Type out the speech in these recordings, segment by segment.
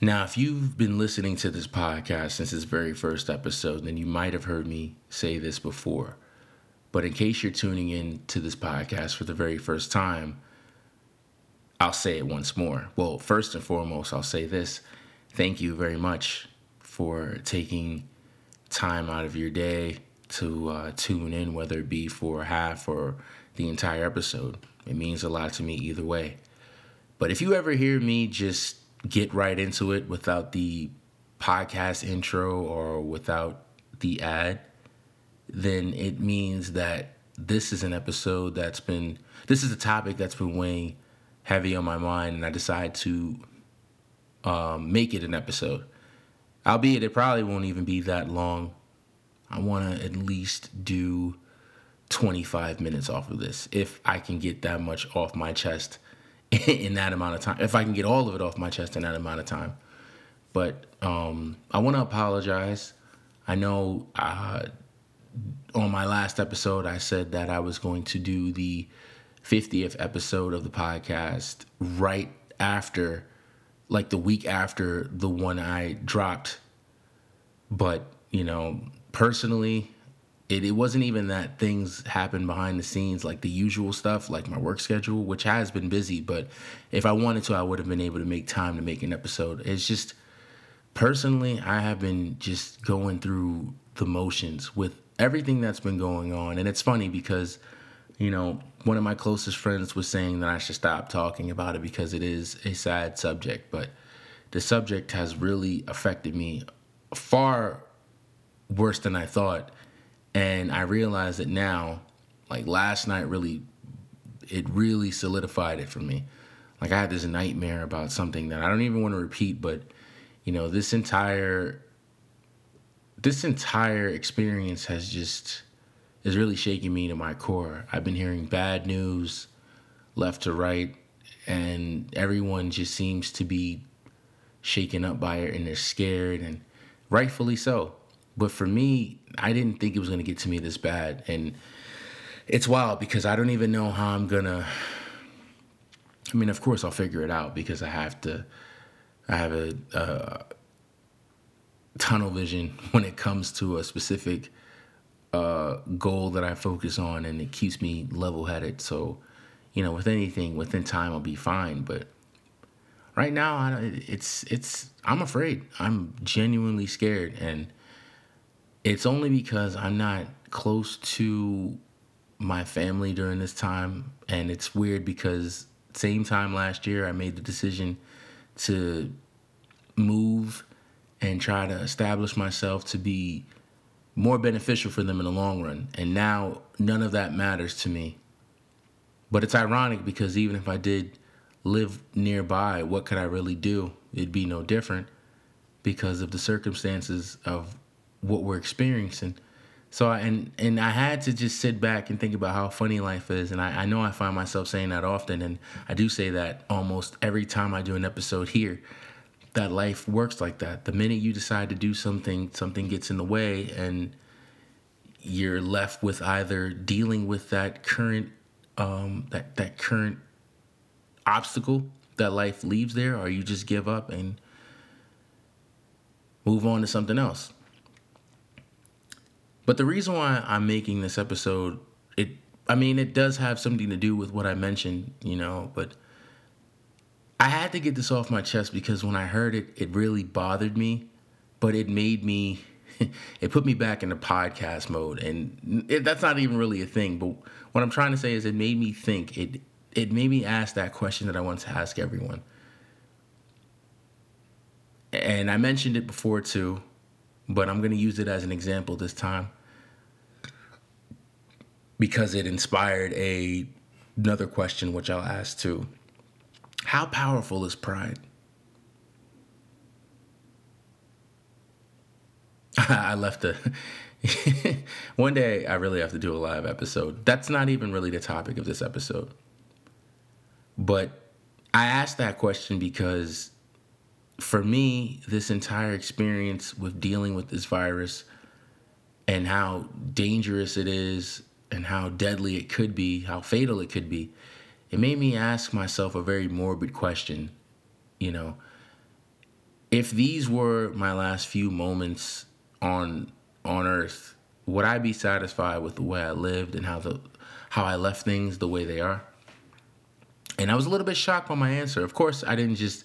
Now, if you've been listening to this podcast since its very first episode, then you might have heard me say this before. But in case you're tuning in to this podcast for the very first time, I'll say it once more. Well, first and foremost, I'll say this. Thank you very much for taking time out of your day to tune in, whether it be for half or the entire episode. It means a lot to me either way. But if you ever hear me just get right into it without the podcast intro or without the ad, then it means that this is an episode this is a topic that's been weighing heavy on my mind, and I decided to make it an episode. Albeit it probably won't even be that long. I want to at least do 25 minutes off of this, if I can get that much off my chest in that amount of time, if I can get all of it off my chest in that amount of time. But I want to apologize. I know on my last episode, I said that I was going to do the 50th episode of the podcast right after, like the week after the one I dropped. But, you know, personally, it wasn't even that things happened behind the scenes, like the usual stuff, like my work schedule, which has been busy. But if I wanted to, I would have been able to make time to make an episode. It's just, personally, I have been just going through the motions with everything that's been going on. And it's funny because, you know, one of my closest friends was saying that I should stop talking about it because it is a sad subject. But the subject has really affected me far worse than I thought. And I realize that now, like last night, it really solidified it for me. Like I had this nightmare about something that I don't even want to repeat, but you know, this entire experience is really shaking me to my core. I've been hearing bad news left to right, and everyone just seems to be shaken up by it, and they're scared, and rightfully so. But for me, I didn't think it was going to get to me this bad. And it's wild because I don't even know how I'm going to. I mean, of course, I'll figure it out because I have a tunnel vision when it comes to a specific goal that I focus on, and it keeps me level-headed. So, you know, with anything, within time, I'll be fine. But right now, I'm afraid. I'm genuinely scared. And it's only because I'm not close to my family during this time. And it's weird because same time last year, I made the decision to move and try to establish myself to be more beneficial for them in the long run. And now none of that matters to me. But it's ironic because even if I did live nearby, what could I really do? It'd be no different because of the circumstances of what we're experiencing. So I had to just sit back and think about how funny life is. And I know I find myself saying that often, and I do say that almost every time I do an episode here, that life works like that. The minute you decide to do something gets in the way, and you're left with either dealing with that current that current obstacle that life leaves there, or you just give up and move on to something else. But the reason why I'm making this episode, it does have something to do with what I mentioned, you know, but I had to get this off my chest because when I heard it, it really bothered me, but it put me back into podcast mode. And that's not even really a thing, but what I'm trying to say is it made me think, it made me ask that question that I want to ask everyone. And I mentioned it before too, but I'm going to use it as an example this time because it inspired another question, which I'll ask too. How powerful is pride? I left one day I really have to do a live episode. That's not even really the topic of this episode. But I asked that question because for me, this entire experience with dealing with this virus and how dangerous it is and how deadly it could be, how fatal it could be, it made me ask myself a very morbid question, you know. if these were my last few moments on earth, would I be satisfied with the way I lived and how I left things the way they are? And I was a little bit shocked by my answer. Of course, I didn't just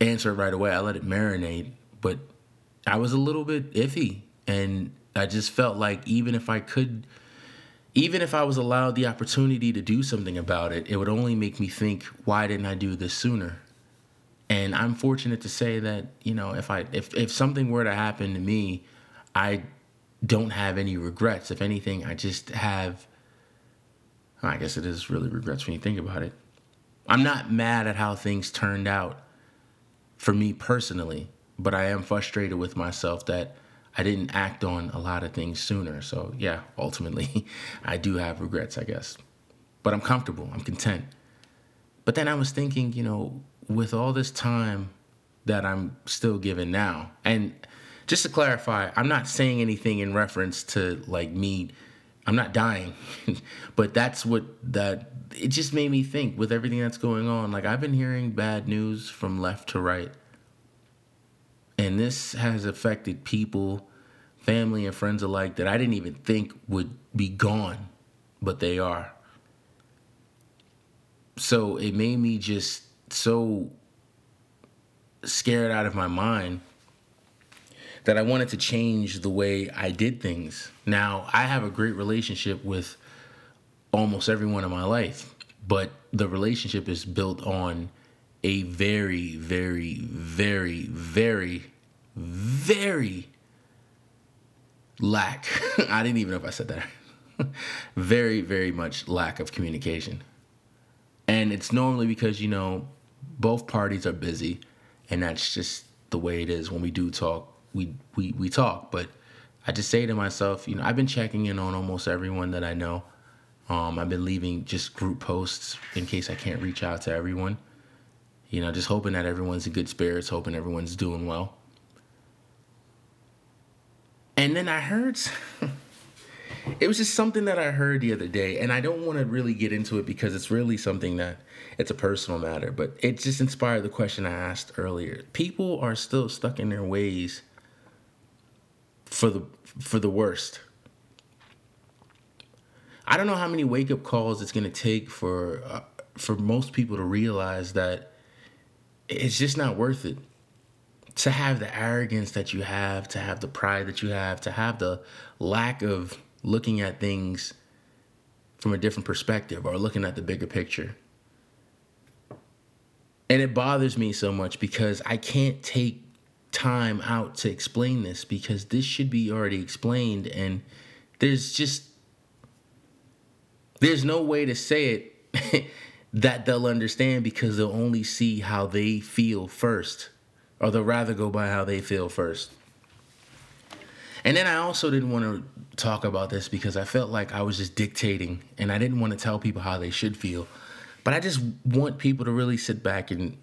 answer it right away. I let it marinate, but I was a little bit iffy. And I just felt like even if I was allowed the opportunity to do something about it, it would only make me think, why didn't I do this sooner? And I'm fortunate to say that, you know, if something were to happen to me, I don't have any regrets. If anything, I just have, I guess it is really regrets when you think about it. I'm not mad at how things turned out for me personally, but I am frustrated with myself that I didn't act on a lot of things sooner. So yeah, ultimately, I do have regrets, I guess. But I'm comfortable. I'm content. But then I was thinking, you know, with all this time that I'm still given now, and just to clarify, I'm not saying anything in reference to, like, me. I'm not dying. But that's it just made me think with everything that's going on. Like, I've been hearing bad news from left to right. And this has affected people, family and friends alike, that I didn't even think would be gone, but they are. So it made me just so scared out of my mind that I wanted to change the way I did things. Now, I have a great relationship with almost everyone in my life, but the relationship is built on a very, very, very, very, very lack. I didn't even know if I said that. Very, very much lack of communication. And it's normally because, you know, both parties are busy, and that's just the way it is. When we do talk, we talk. But I just say to myself, you know, I've been checking in on almost everyone that I know. I've been leaving just group posts in case I can't reach out to everyone. You know, just hoping that everyone's in good spirits, hoping everyone's doing well. And then I heard, it was just something that I heard the other day, and I don't want to really get into it because it's really something that, it's a personal matter, but it just inspired the question I asked earlier. People are still stuck in their ways for the worst. I don't know how many wake-up calls it's going to take for most people to realize that it's just not worth it to have the arrogance that you have, to have the pride that you have, to have the lack of looking at things from a different perspective or looking at the bigger picture. And it bothers me so much because I can't take time out to explain this, because this should be already explained, and there's no way to say it that they'll understand, because they'll only see how they feel first, or they'll rather go by how they feel first. And then I also didn't want to talk about this because I felt like I was just dictating, and I didn't want to tell people how they should feel. But I just want people to really sit back and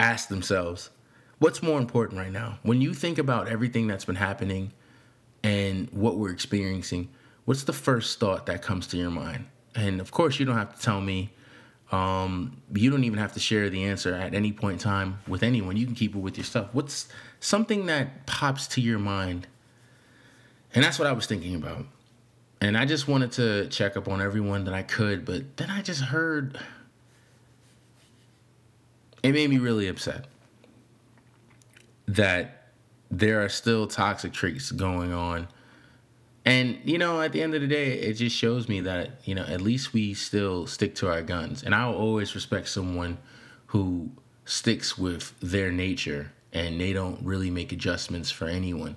ask themselves, what's more important right now? When you think about everything that's been happening and what we're experiencing, what's the first thought that comes to your mind? And of course, you don't have to tell me. You don't even have to share the answer at any point in time with anyone. You can keep it with yourself. What's something that pops to your mind? And that's what I was thinking about. And I just wanted to check up on everyone that I could. But then I just heard, it made me really upset that there are still toxic traits going on. And, you know, at the end of the day, it just shows me that, you know, at least we still stick to our guns. And I will always respect someone who sticks with their nature and they don't really make adjustments for anyone.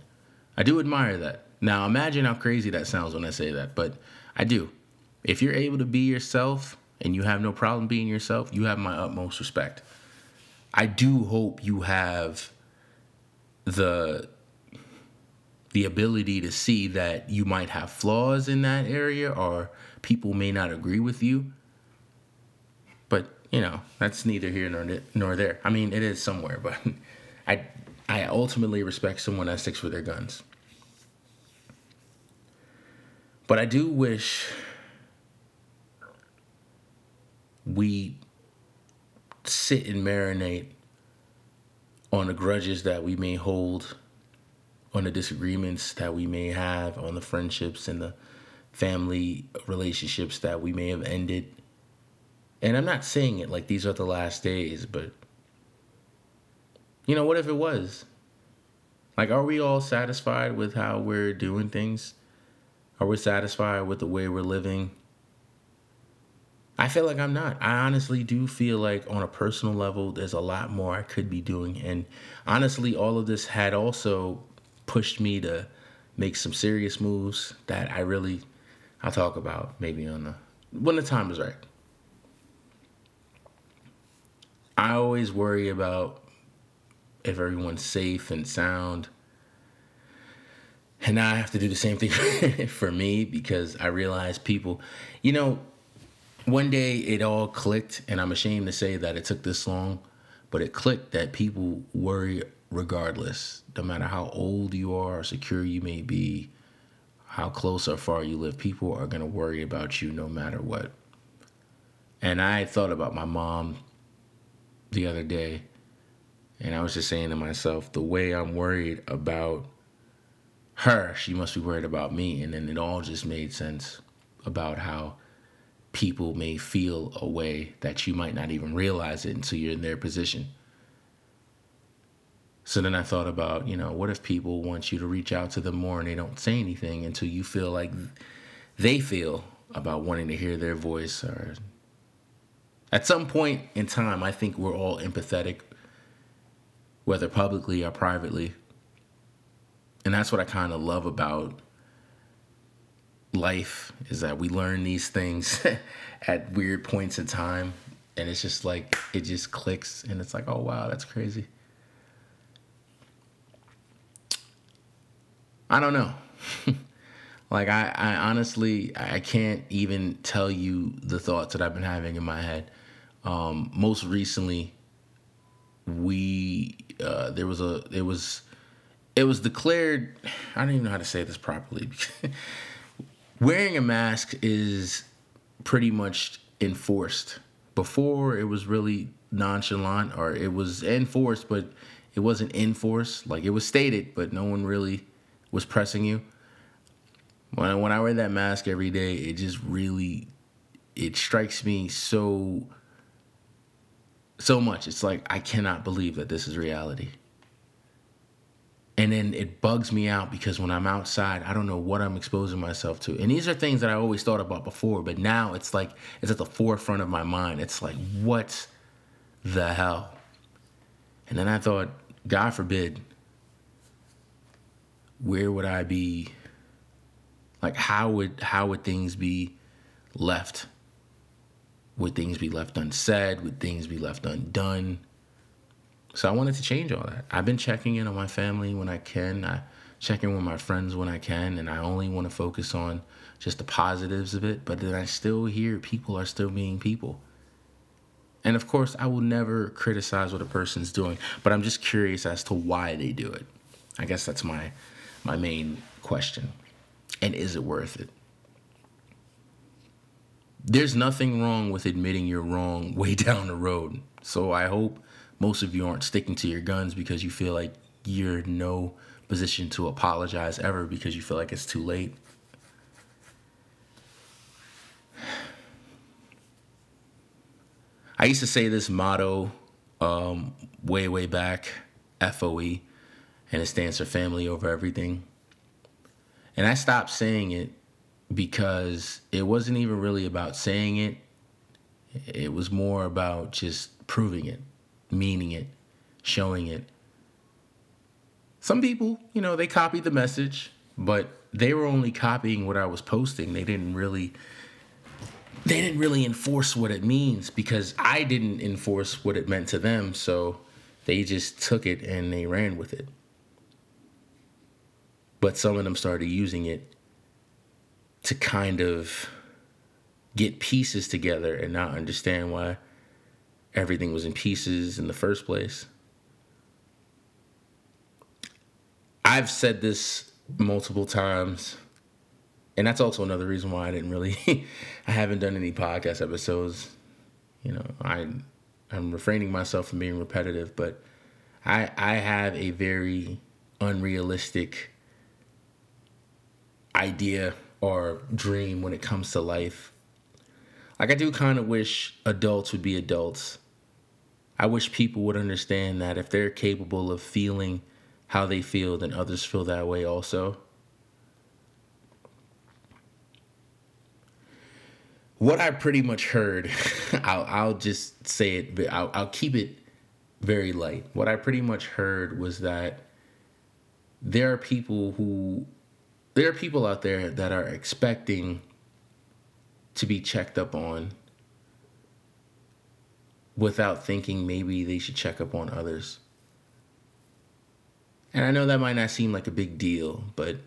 I do admire that. Now, imagine how crazy that sounds when I say that, but I do. If you're able to be yourself and you have no problem being yourself, you have my utmost respect. I do hope you have the ability to see that you might have flaws in that area, or people may not agree with you. But, you know, that's neither here nor there. I mean, it is somewhere, but I ultimately respect someone that sticks with their guns. But I do wish we sit and marinate on the grudges that we may hold, on the disagreements that we may have, on the friendships and the family relationships that we may have ended. And I'm not saying it like these are the last days, but, you know, what if it was? Like, are we all satisfied with how we're doing things? Are we satisfied with the way we're living? I feel like I'm not. I honestly do feel like on a personal level, there's a lot more I could be doing. And honestly, all of this had also pushed me to make some serious moves that I'll talk about maybe when the time is right. I always worry about if everyone's safe and sound. And now I have to do the same thing for me, because I realize people, you know, one day it all clicked, and I'm ashamed to say that it took this long, but it clicked that people worry regardless, no matter how old you are, or secure you may be, how close or far you live, people are going to worry about you no matter what. And I thought about my mom the other day, and I was just saying to myself, the way I'm worried about her, she must be worried about me. And then it all just made sense about how people may feel a way that you might not even realize it until you're in their position. So then I thought about, you know, what if people want you to reach out to them more and they don't say anything until you feel like they feel about wanting to hear their voice? Or at some point in time, I think we're all empathetic, whether publicly or privately. And that's what I kind of love about life, is that we learn these things at weird points in time, and it's just like it just clicks, and it's like, oh wow, that's crazy. I don't know. Like I honestly, I can't even tell you the thoughts that I've been having in my head. Most recently, it was declared, I don't even know how to say this properly. Wearing a mask is pretty much enforced. Before, it was really nonchalant, or it was enforced, but it wasn't enforced. Like, it was stated, but no one really was pressing you. When I wear that mask every day, it just really, it strikes me so much. It's like, I cannot believe that this is reality. And then it bugs me out, because when I'm outside, I don't know what I'm exposing myself to. And these are things that I always thought about before, but now it's like, it's at the forefront of my mind. It's like, what the hell? And then I thought, God forbid, where would I be? Like, how would things be left? Would things be left unsaid? Would things be left undone? So I wanted to change all that. I've been checking in on my family when I can. I check in with my friends when I can. And I only want to focus on just the positives of it. But then I still hear people are still being people. And of course, I will never criticize what a person's doing. But I'm just curious as to why they do it. I guess that's my main question. And is it worth it? There's nothing wrong with admitting you're wrong way down the road. So I hope most of you aren't sticking to your guns because you feel like you're in no position to apologize ever, because you feel like it's too late. I used to say this motto way back, FOE, and it stands for family over everything. And I stopped saying it because it wasn't even really about saying it. It was more about just proving it, meaning it, showing it. Some people, you know, they copied the message, but they were only copying what I was posting. They didn't really enforce what it means, because I didn't enforce what it meant to them. So they just took it and they ran with it. But some of them started using it to kind of get pieces together and not understand why everything was in pieces in the first place. I've said this multiple times, and that's also another reason why I haven't done any podcast episodes. You know, I'm refraining myself from being repetitive, but I have a very unrealistic idea or dream when it comes to life. Like, I do kind of wish adults would be adults. I wish people would understand that if they're capable of feeling how they feel, then others feel that way also. What I pretty much heard, I'll just say it, but I'll keep it very light. What I pretty much heard was that there are people out there that are expecting to be checked up on without thinking maybe they should check up on others. And I know that might not seem like a big deal, but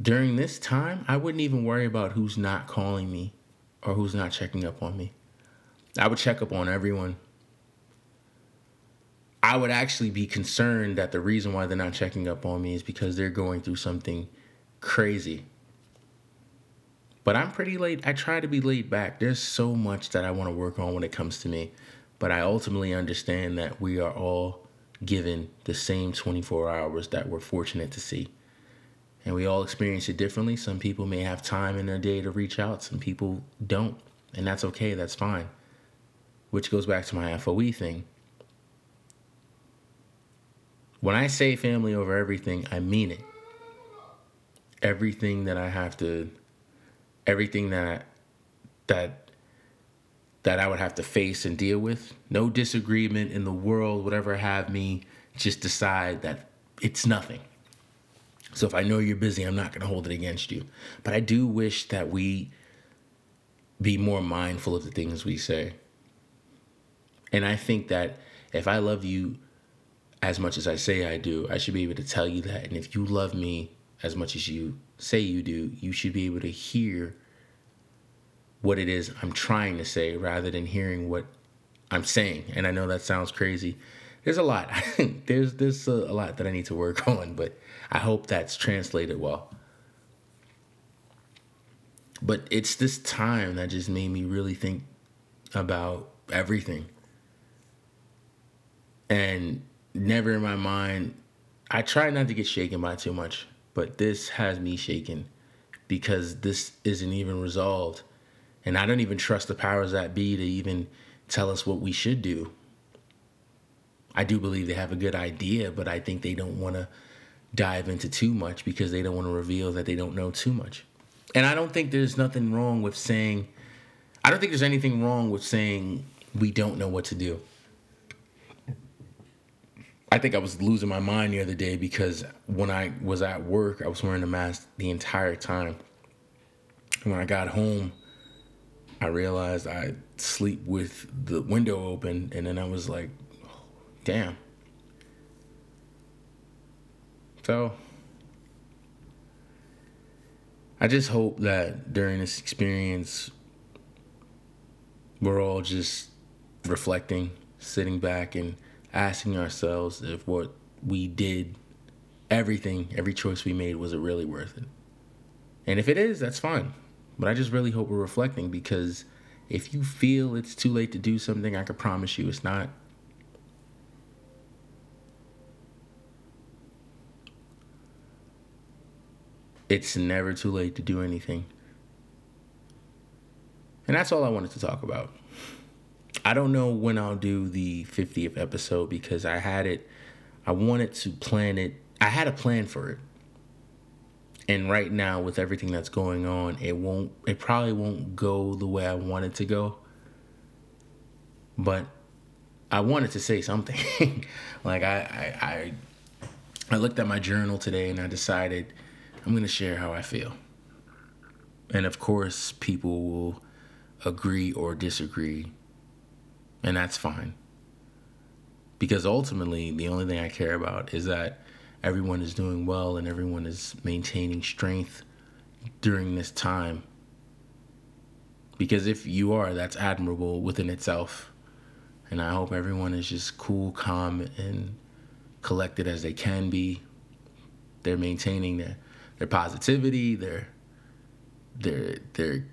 during this time, I wouldn't even worry about who's not calling me or who's not checking up on me. I would check up on everyone. I would actually be concerned that the reason why they're not checking up on me is because they're going through something crazy. But I'm pretty laid. I try to be laid back. There's so much that I want to work on when it comes to me. But I ultimately understand that we are all given the same 24 hours that we're fortunate to see. And we all experience it differently. Some people may have time in their day to reach out. Some people don't. And that's okay. That's fine. Which goes back to my FOE thing. When I say family over everything, I mean it. Everything that I would have to face and deal with. No disagreement in the world would ever have me just decide that it's nothing. So if I know you're busy, I'm not going to hold it against you. But I do wish that we be more mindful of the things we say. And I think that if I love you as much as I say I do, I should be able to tell you that. And if you love me as much as you say you do, you should be able to hear what it is I'm trying to say rather than hearing what I'm saying. And I know that sounds crazy. There's a lot. There's a lot that I need to work on, but I hope that's translated well. But it's this time that just made me really think about everything. And never in my mind, I try not to get shaken by too much, but this has me shaken because this isn't even resolved. And I don't even trust the powers that be to even tell us what we should do. I do believe they have a good idea, but I think they don't want to dive into too much because they don't want to reveal that they don't know too much. And I don't think there's nothing wrong with saying, I don't think there's anything wrong with saying we don't know what to do. I think I was losing my mind the other day because when I was at work, I was wearing a mask the entire time. And when I got home, I realized I sleep with the window open, and then I was like, damn. So I just hope that during this experience, we're all just reflecting, sitting back and asking ourselves if what we did, every choice we made, was it really worth it? And if it is, that's fine. But I just really hope we're reflecting, because if you feel it's too late to do something, I can promise you it's not. It's never too late to do anything. And that's all I wanted to talk about. I don't know when I'll do the 50th episode because I had a plan for it. And right now, with everything that's going on, it probably won't go the way I want it to go. But I wanted to say something. Like I looked at my journal today and I decided I'm going to share how I feel. And of course, people will agree or disagree. And that's fine. Because ultimately, the only thing I care about is that everyone is doing well and everyone is maintaining strength during this time. Because if you are, that's admirable within itself. And I hope everyone is just cool, calm, and collected as they can be. They're maintaining their positivity. They're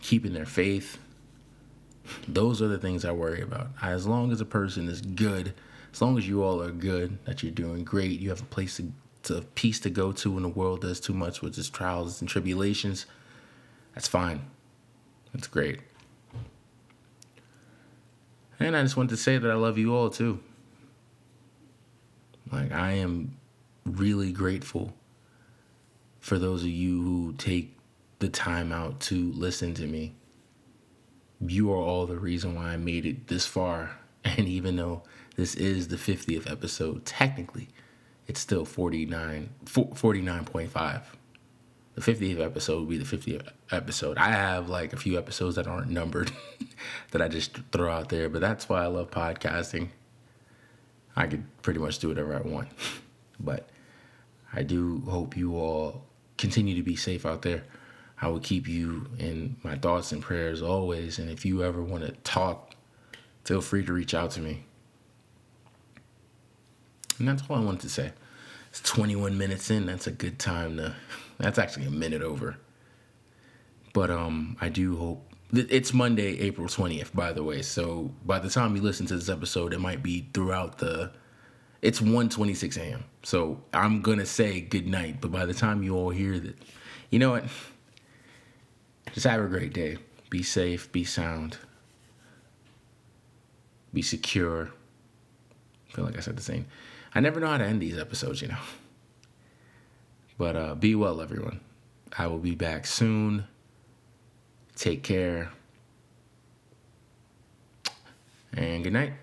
keeping their faith. Those are the things I worry about. As long as a person is good, as long as you all are good, that you're doing great, you have a place to peace to go to when the world does too much with its trials and tribulations, that's fine. That's great. And I just wanted to say that I love you all too. Like, I am really grateful for those of you who take the time out to listen to me. You are all the reason why I made it this far. And even though this is the 50th episode, technically, it's still 49.5. The 50th episode would be the 50th episode. I have like a few episodes that aren't numbered that I just throw out there. But that's why I love podcasting. I could pretty much do whatever I want. But I do hope you all continue to be safe out there. I will keep you in my thoughts and prayers always. And if you ever want to talk, feel free to reach out to me. And that's all I wanted to say. It's 21 minutes in. That's a good time to... That's actually a minute over. But I do hope... It's Monday, April 20th, by the way. So by the time you listen to this episode, it might be throughout the... It's 1:26 a.m. So I'm going to say good night. But by the time you all hear that... You know what? Just have a great day. Be safe. Be sound. Be secure. I feel like I said the same. I never know how to end these episodes, you know. But be well, everyone. I will be back soon. Take care. And good night.